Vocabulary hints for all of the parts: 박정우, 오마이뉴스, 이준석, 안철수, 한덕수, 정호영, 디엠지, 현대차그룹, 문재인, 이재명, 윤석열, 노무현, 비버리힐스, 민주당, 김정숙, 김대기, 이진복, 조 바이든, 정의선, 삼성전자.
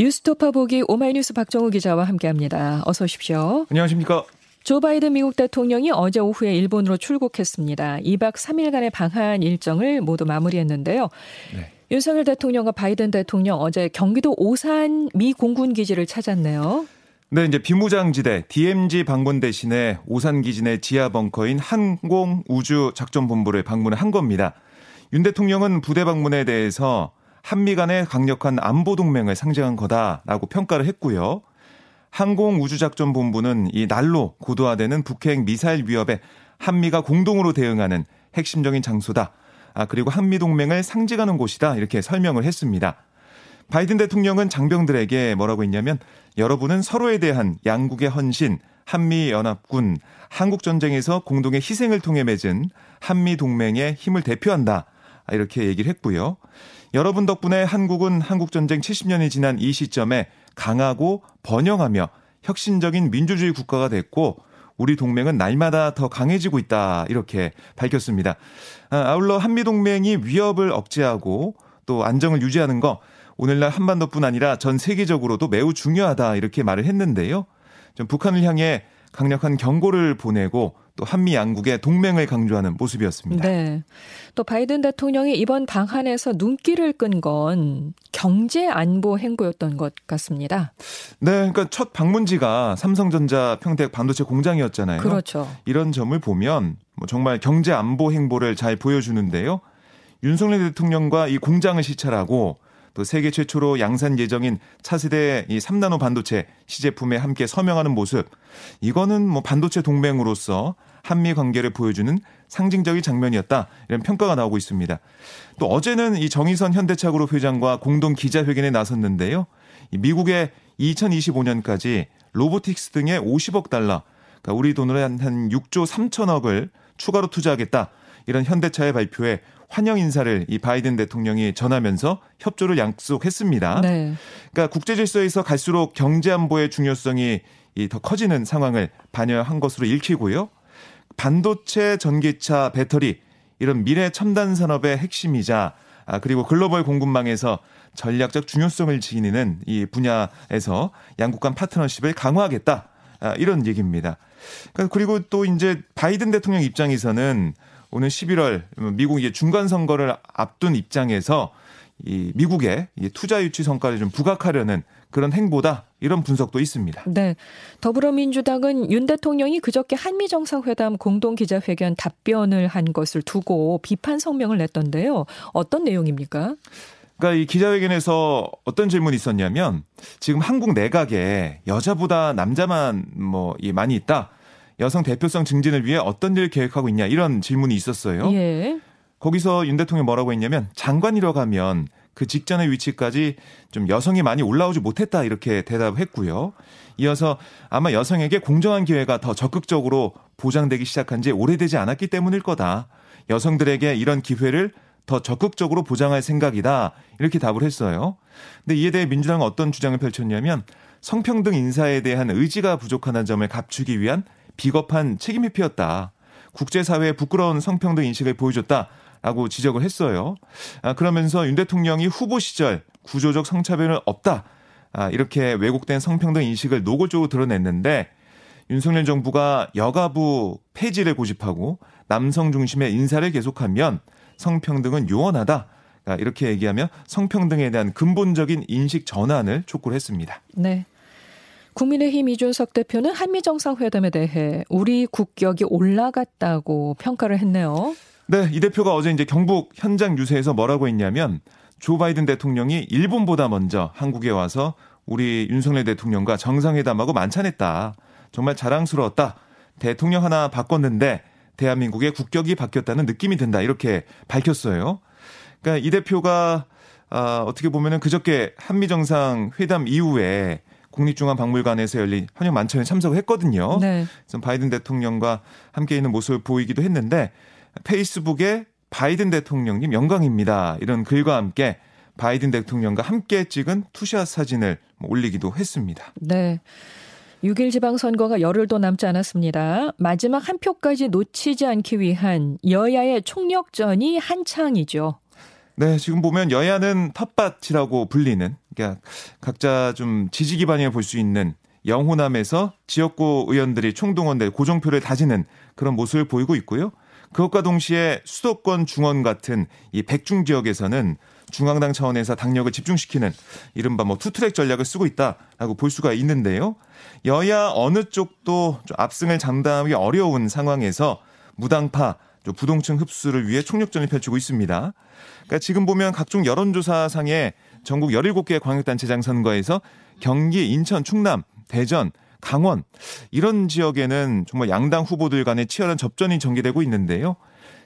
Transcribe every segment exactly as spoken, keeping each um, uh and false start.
뉴스토파 보기 오마이뉴스 박정우 기자와 함께합니다. 어서 오십시오. 안녕하십니까. 조 바이든 미국 대통령이 어제 오후에 일본으로 출국했습니다. 이박 삼일간의 방한 일정을 모두 마무리했는데요. 네. 윤석열 대통령과 바이든 대통령 어제 경기도 오산 미 공군 기지를 찾았네요. 네, 이제 비무장지대 디엠지 방문 대신에 오산 기지 내 지하 벙커인 항공우주작전본부를 방문한 겁니다. 윤 대통령은 부대 방문에 대해서 한미 간의 강력한 안보 동맹을 상징한 거다라고 평가를 했고요. 항공우주작전본부는 이 날로 고도화되는 북핵 미사일 위협에 한미가 공동으로 대응하는 핵심적인 장소다. 아, 그리고 한미 동맹을 상징하는 곳이다. 이렇게 설명을 했습니다. 바이든 대통령은 장병들에게 뭐라고 했냐면 여러분은 서로에 대한 양국의 헌신, 한미연합군, 한국전쟁에서 공동의 희생을 통해 맺은 한미동맹의 힘을 대표한다. 이렇게 얘기를 했고요. 여러분 덕분에 한국은 한국전쟁 칠십 년이 지난 이 시점에 강하고 번영하며 혁신적인 민주주의 국가가 됐고 우리 동맹은 날마다 더 강해지고 있다. 이렇게 밝혔습니다. 아울러 한미동맹이 위협을 억제하고 또 안정을 유지하는 거 오늘날 한반도뿐 아니라 전 세계적으로도 매우 중요하다 이렇게 말을 했는데요. 좀 북한을 향해 강력한 경고를 보내고 또 한미 양국의 동맹을 강조하는 모습이었습니다. 네. 또 바이든 대통령이 이번 방한에서 눈길을 끈 건 경제 안보 행보였던 것 같습니다. 네. 그러니까 첫 방문지가 삼성전자 평택 반도체 공장이었잖아요. 그렇죠. 이런 점을 보면 정말 경제 안보 행보를 잘 보여주는데요. 윤석열 대통령과 이 공장을 시찰하고 또 세계 최초로 양산 예정인 차세대 이 삼 나노 반도체 시제품에 함께 서명하는 모습. 이거는 뭐 반도체 동맹으로서 한미 관계를 보여주는 상징적인 장면이었다. 이런 평가가 나오고 있습니다. 또 어제는 이 정의선 현대차그룹 회장과 공동 기자회견에 나섰는데요. 미국의 이천이십오년까지 로보틱스 등에 오십억 달러, 그러니까 우리 돈으로 한, 한 육조 삼천억을 추가로 투자하겠다. 이런 현대차의 발표에 환영 인사를 이 바이든 대통령이 전하면서 협조를 약속했습니다. 네. 그러니까 국제 질서에서 갈수록 경제 안보의 중요성이 더 커지는 상황을 반영한 것으로 읽히고요. 반도체, 전기차, 배터리 이런 미래 첨단 산업의 핵심이자 아, 그리고 글로벌 공급망에서 전략적 중요성을 지니는 이 분야에서 양국 간 파트너십을 강화하겠다. 아, 이런 얘기입니다. 그러니까 그리고 또 이제 바이든 대통령 입장에서는 오늘 십일월 미국 이제 중간 선거를 앞둔 입장에서 이 미국의 투자 유치 성과를 좀 부각하려는 그런 행보다 이런 분석도 있습니다. 네, 더불어민주당은 윤 대통령이 그저께 한미 정상회담 공동 기자회견 답변을 한 것을 두고 비판 성명을 냈던데요. 어떤 내용입니까? 그러니까 이 기자회견에서 어떤 질문이 있었냐면 지금 한국 내각에 여자보다 남자만 뭐 많이 있다. 여성 대표성 증진을 위해 어떤 일을 계획하고 있냐 이런 질문이 있었어요. 예. 거기서 윤 대통령이 뭐라고 했냐면 장관이라고 하면 그 직전의 위치까지 좀 여성이 많이 올라오지 못했다 이렇게 대답했고요. 이어서 아마 여성에게 공정한 기회가 더 적극적으로 보장되기 시작한 지 오래되지 않았기 때문일 거다. 여성들에게 이런 기회를 더 적극적으로 보장할 생각이다 이렇게 답을 했어요. 그런데 이에 대해 민주당은 어떤 주장을 펼쳤냐면 성평등 인사에 대한 의지가 부족하다는 점을 감추기 위한 비겁한 책임 회피였다. 국제사회에 부끄러운 성평등 인식을 보여줬다라고 지적을 했어요. 아, 그러면서 윤 대통령이 후보 시절 구조적 성차별은 없다. 아, 이렇게 왜곡된 성평등 인식을 노골적으로 드러냈는데 윤석열 정부가 여가부 폐지를 고집하고 남성 중심의 인사를 계속하면 성평등은 요원하다. 아, 이렇게 얘기하며 성평등에 대한 근본적인 인식 전환을 촉구를 했습니다. 네. 국민의힘 이준석 대표는 한미정상회담에 대해 우리 국격이 올라갔다고 평가를 했네요. 네, 이 대표가 어제 이제 경북 현장 유세에서 뭐라고 했냐면 조 바이든 대통령이 일본보다 먼저 한국에 와서 우리 윤석열 대통령과 정상회담하고 만찬했다. 정말 자랑스러웠다. 대통령 하나 바꿨는데 대한민국의 국격이 바뀌었다는 느낌이 든다. 이렇게 밝혔어요. 그러니까 이 대표가 아, 어떻게 보면은 그저께 한미정상회담 이후에 국립중앙박물관에서 열린 환영 만찬에 참석을 했거든요. 네. 그래서 바이든 대통령과 함께 있는 모습을 보이기도 했는데 페이스북에 바이든 대통령님 영광입니다. 이런 글과 함께 바이든 대통령과 함께 찍은 투샷 사진을 올리기도 했습니다. 네. 육 일 지방선거가 열흘도 남지 않았습니다. 마지막 한 표까지 놓치지 않기 위한 여야의 총력전이 한창이죠. 네, 지금 보면 여야는 텃밭이라고 불리는, 그러니까 각자 좀 지지 기반에 볼 수 있는 영호남에서 지역구 의원들이 총동원돼 고정표를 다지는 그런 모습을 보이고 있고요. 그것과 동시에 수도권 중원 같은 이 백중 지역에서는 중앙당 차원에서 당력을 집중시키는 이른바 뭐 투트랙 전략을 쓰고 있다라고 볼 수가 있는데요. 여야 어느 쪽도 좀 압승을 장담하기 어려운 상황에서 무당파 부동층 흡수를 위해 총력전을 펼치고 있습니다. 그러니까 지금 보면 각종 여론조사상에 전국 열일곱 개 광역단체장 선거에서 경기, 인천, 충남, 대전, 강원 이런 지역에는 정말 양당 후보들 간의 치열한 접전이 전개되고 있는데요.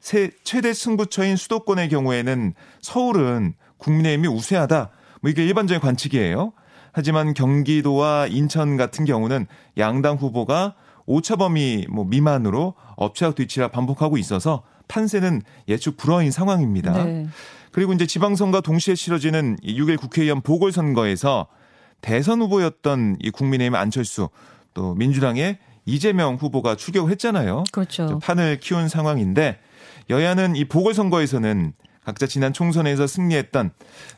세, 최대 승부처인 수도권의 경우에는 서울은 국민의힘이 우세하다. 뭐 이게 일반적인 관측이에요. 하지만 경기도와 인천 같은 경우는 양당 후보가 오차범위 뭐 미만으로 엎치락 뒤치락 반복하고 있어서 판세는 예측 불허인 상황입니다. 네. 그리고 이제 지방선거와 동시에 치러지는 육 일 국회의원 보궐선거에서 대선 후보였던 이 국민의힘 안철수 또 민주당의 이재명 후보가 추격했잖아요. 그렇죠. 판을 키운 상황인데 여야는 이 보궐선거에서는 각자 지난 총선에서 승리했던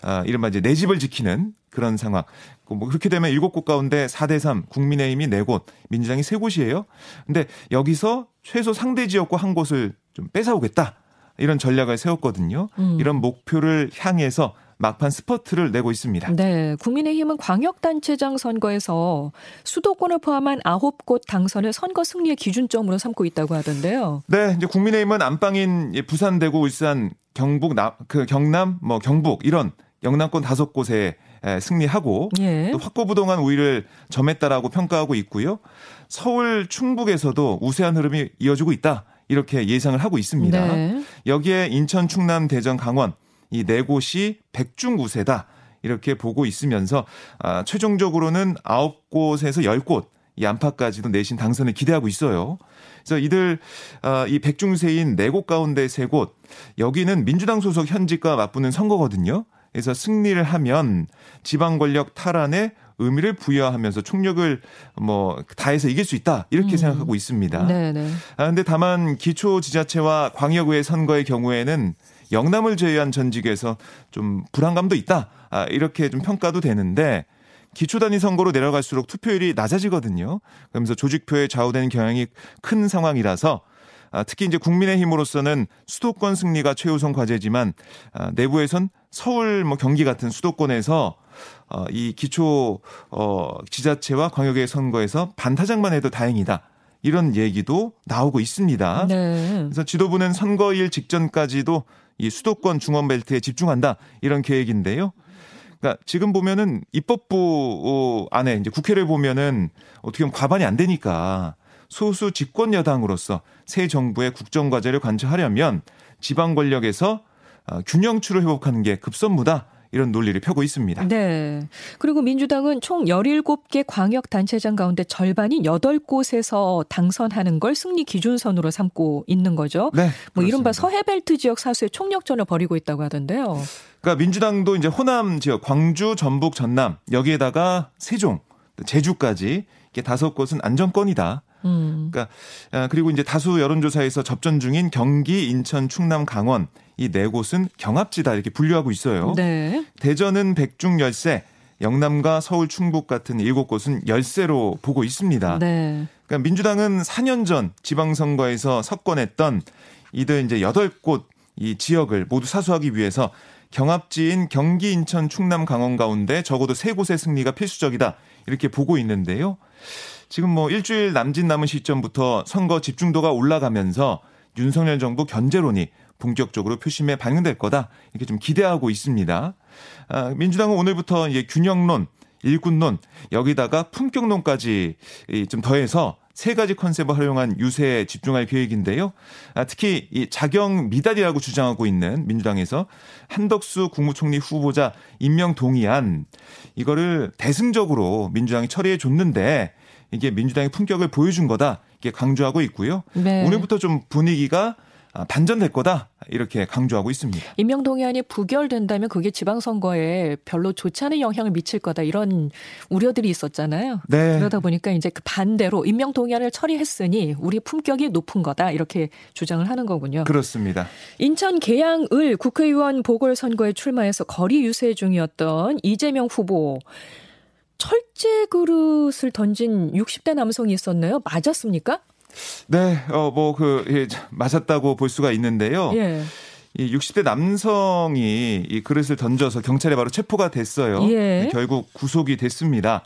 아, 이른바 이제 내 집을 지키는 그런 상황. 뭐 그렇게 되면 일곱 곳 가운데 사 대 삼, 국민의힘이 네 곳, 민주당이 세 곳이에요. 근데 여기서 최소 상대 지역구 한 곳을 좀 뺏어오겠다. 이런 전략을 세웠거든요. 음. 이런 목표를 향해서 막판 스퍼트를 내고 있습니다. 네, 국민의힘은 광역단체장 선거에서 수도권을 포함한 아홉 곳 당선을 선거 승리의 기준점으로 삼고 있다고 하던데요. 네, 이제 국민의힘은 안방인 부산, 대구, 울산, 경북, 남, 그 경남, 뭐 경북 이런 영남권 다섯 곳에 승리하고 예. 또 확고부동한 우위를 점했다라고 평가하고 있고요. 서울, 충북에서도 우세한 흐름이 이어지고 있다 이렇게 예상을 하고 있습니다. 네. 여기에 인천, 충남, 대전, 강원 이 네 곳이 백중우세다 이렇게 보고 있으면서 아, 최종적으로는 아홉 곳에서 열 곳 이 안팎까지도 내신 당선을 기대하고 있어요. 그래서 이들 아, 이 백중우세인 네 곳 가운데 세 곳 여기는 민주당 소속 현직과 맞붙는 선거거든요. 그래서 승리를 하면 지방권력 탈환에 의미를 부여하면서 총력을 뭐 다해서 이길 수 있다 이렇게 음. 생각하고 있습니다. 네네. 아, 근데 다만 기초지자체와 광역의회 선거의 경우에는 영남을 제외한 전직에서 좀 불안감도 있다. 아, 이렇게 좀 평가도 되는데 기초단위 선거로 내려갈수록 투표율이 낮아지거든요. 그러면서 조직표에 좌우되는 경향이 큰 상황이라서 아, 특히 이제 국민의힘으로서는 수도권 승리가 최우선 과제지만 아, 내부에선 서울, 뭐 경기 같은 수도권에서 어, 이 기초 어, 지자체와 광역의 선거에서 반타작만 해도 다행이다. 이런 얘기도 나오고 있습니다. 네. 그래서 지도부는 선거일 직전까지도 이 수도권 중원벨트에 집중한다 이런 계획인데요. 그러니까 지금 보면은 입법부 안에 이제 국회를 보면은 어떻게 보면 과반이 안 되니까 소수 집권 여당으로서 새 정부의 국정 과제를 관철하려면 지방 권력에서 균형추를 회복하는 게 급선무다. 이런 논리를 펴고 있습니다. 네. 그리고 민주당은 총 열일곱 개 광역단체장 가운데 절반인 여덟 곳에서 당선하는 걸 승리 기준선으로 삼고 있는 거죠. 네. 뭐 그렇습니다. 이른바 서해벨트 지역 사수에 총력전을 벌이고 있다고 하던데요. 그러니까 민주당도 이제 호남 지역, 광주, 전북, 전남 여기에다가 세종, 제주까지 이게 다섯 곳은 안정권이다. 음. 그러니까 그리고 이제 다수 여론조사에서 접전 중인 경기, 인천, 충남, 강원 이 네 곳은 경합지다 이렇게 분류하고 있어요. 네. 대전은 백중 열세, 영남과 서울, 충북 같은 일곱 곳은 열세로 보고 있습니다. 네. 그러니까 민주당은 사 년 전 지방선거에서 석권했던 이들 이제 여덟 곳 이 지역을 모두 사수하기 위해서 경합지인 경기, 인천, 충남, 강원 가운데 적어도 세 곳의 승리가 필수적이다 이렇게 보고 있는데요. 지금 뭐 일주일 남짓 남은 시점부터 선거 집중도가 올라가면서 윤석열 정부 견제론이 본격적으로 표심에 반영될 거다 이렇게 좀 기대하고 있습니다. 아, 민주당은 오늘부터 이제 균형론, 일꾼론 여기다가 품격론까지 좀 더해서 세 가지 컨셉을 활용한 유세에 집중할 계획인데요. 아, 특히 이 자경 미달이라고 주장하고 있는 민주당에서 한덕수 국무총리 후보자 임명 동의안 이거를 대승적으로 민주당이 처리해 줬는데. 이게 민주당의 품격을 보여준 거다. 이게 강조하고 있고요. 네. 오늘부터 좀 분위기가 반전될 거다. 이렇게 강조하고 있습니다. 임명동의안이 부결된다면 그게 지방선거에 별로 좋지 않은 영향을 미칠 거다 이런 우려들이 있었잖아요. 네. 그러다 보니까 이제 그 반대로 임명동의안을 처리했으니 우리 품격이 높은 거다 이렇게 주장을 하는 거군요. 그렇습니다. 인천 계양을 국회의원 보궐선거에 출마해서 거리 유세 중이었던 이재명 후보. 철제 그릇을 던진 육십 대 남성이 있었나요? 맞았습니까? 네, 어, 뭐, 그, 예, 맞았다고 볼 수가 있는데요. 예. 이 육십 대 남성이 이 그릇을 던져서 경찰에 바로 체포가 됐어요. 예. 결국 구속이 됐습니다.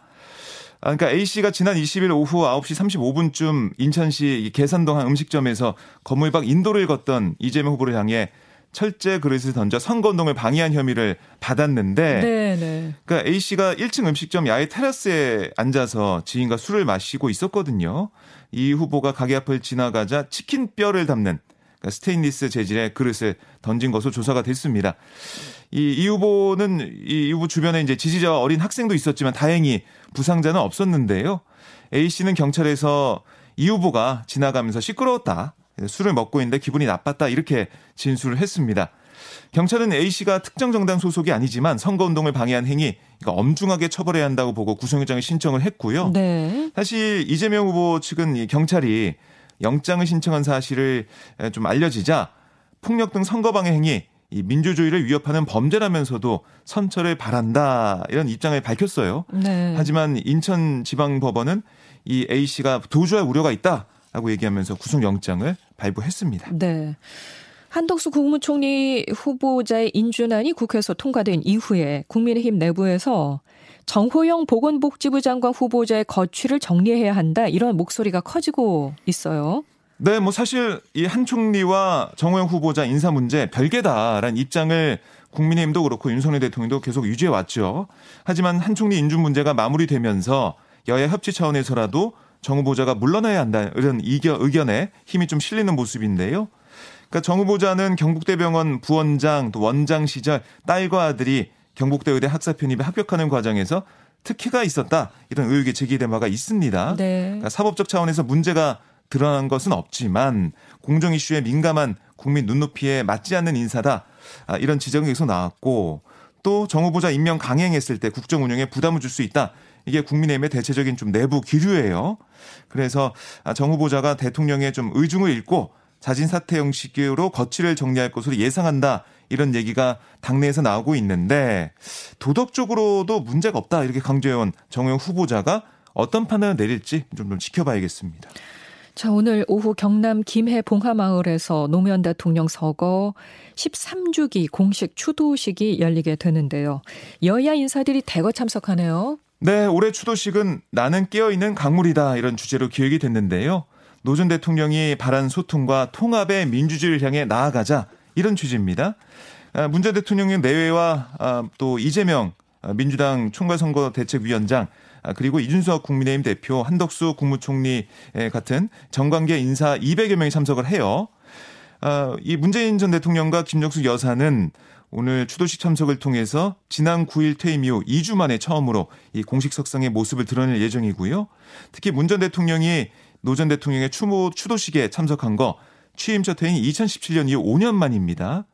아, 그러니까 A씨가 지난 이십일 오후 아홉 시 삼십오 분쯤 인천시 계산동 한 음식점에서 건물 밖 인도를 걷던 이재명 후보를 향해 철제 그릇을 던져 선거운동을 방해한 혐의를 받았는데 네네. 그러니까 A씨가 일 층 음식점 야외 테라스에 앉아서 지인과 술을 마시고 있었거든요. 이 후보가 가게 앞을 지나가자 치킨뼈를 담는 그러니까 스테인리스 재질의 그릇을 던진 것으로 조사가 됐습니다. 이, 이 후보는 이 후보 주변에 이제 지지자와 어린 학생도 있었지만 다행히 부상자는 없었는데요. A씨는 경찰에서 이 후보가 지나가면서 시끄러웠다. 술을 먹고 있는데 기분이 나빴다 이렇게 진술을 했습니다. 경찰은 A씨가 특정 정당 소속이 아니지만 선거운동을 방해한 행위 이거 엄중하게 처벌해야 한다고 보고 구속영장을 신청을 했고요. 네. 사실 이재명 후보 측은 이 경찰이 영장을 신청한 사실을 좀 알려지자 폭력 등 선거방해 행위 이 민주주의를 위협하는 범죄라면서도 선처를 바란다 이런 입장을 밝혔어요. 네. 하지만 인천지방법원은 이 A씨가 도주할 우려가 있다. 라고 얘기하면서 구속영장을 발부했습니다. 네, 한덕수 국무총리 후보자의 인준안이 국회에서 통과된 이후에 국민의힘 내부에서 정호영 보건복지부 장관 후보자의 거취를 정리해야 한다 이런 목소리가 커지고 있어요. 네, 뭐 사실 이 한 총리와 정호영 후보자 인사 문제 별개다라는 입장을 국민의힘도 그렇고 윤석열 대통령도 계속 유지해왔죠. 하지만 한 총리 인준 문제가 마무리되면서 여야 협치 차원에서라도 정 후보자가 물러나야 한다 이런 의견에 힘이 좀 실리는 모습인데요. 그러니까 정 후보자는 경북대병원 부원장 또 원장 시절 딸과 아들이 경북대의대 학사 편입에 합격하는 과정에서 특혜가 있었다 이런 의혹이 제기된 바가 있습니다. 네. 그러니까 사법적 차원에서 문제가 드러난 것은 없지만 공정 이슈에 민감한 국민 눈높이에 맞지 않는 인사다 아, 이런 지적이 계속 나왔고 또 정 후보자 임명 강행했을 때 국정 운영에 부담을 줄 수 있다. 이게 국민의힘의 대체적인 좀 내부 기류예요. 그래서 정 후보자가 대통령의 좀 의중을 읽고 자진사퇴 형식으로 거취를 정리할 것으로 예상한다. 이런 얘기가 당내에서 나오고 있는데 도덕적으로도 문제가 없다. 이렇게 강조해온 정호영 후보자가 어떤 판단을 내릴지 좀, 좀 지켜봐야겠습니다. 자, 오늘 오후 경남 김해 봉하마을에서 노무현 대통령 서거 십삼 주기 공식 추도식이 열리게 되는데요. 여야 인사들이 대거 참석하네요. 네, 올해 추도식은 나는 깨어있는 강물이다 이런 주제로 기획이 됐는데요. 노 전 대통령이 바란 소통과 통합의 민주주의를 향해 나아가자 이런 취지입니다. 문 전 대통령의 내외와 또 이재명 민주당 총괄선거대책위원장 그리고 이준석 국민의힘 대표 한덕수 국무총리 같은 정관계 인사 이백여 명이 참석을 해요. 이 문재인 전 대통령과 김정숙 여사는 오늘 추도식 참석을 통해서 지난 구일 퇴임 이후 이 주 만에 처음으로 이 공식 석상의 모습을 드러낼 예정이고요. 특히 문 전 대통령이 노 전 대통령의 추모 추도식에 참석한 거 취임처 퇴임이 이천십칠 년 이후 오 년 만입니다.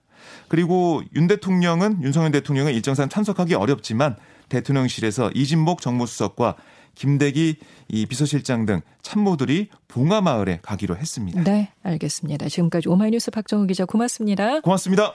그리고 윤 대통령은 윤석열 대통령은 일정상 참석하기 어렵지만 대통령실에서 이진복 정무수석과 김대기 이 비서실장 등 참모들이 봉하마을에 가기로 했습니다. 네, 알겠습니다. 지금까지 오마이뉴스 박정우 기자 고맙습니다. 고맙습니다.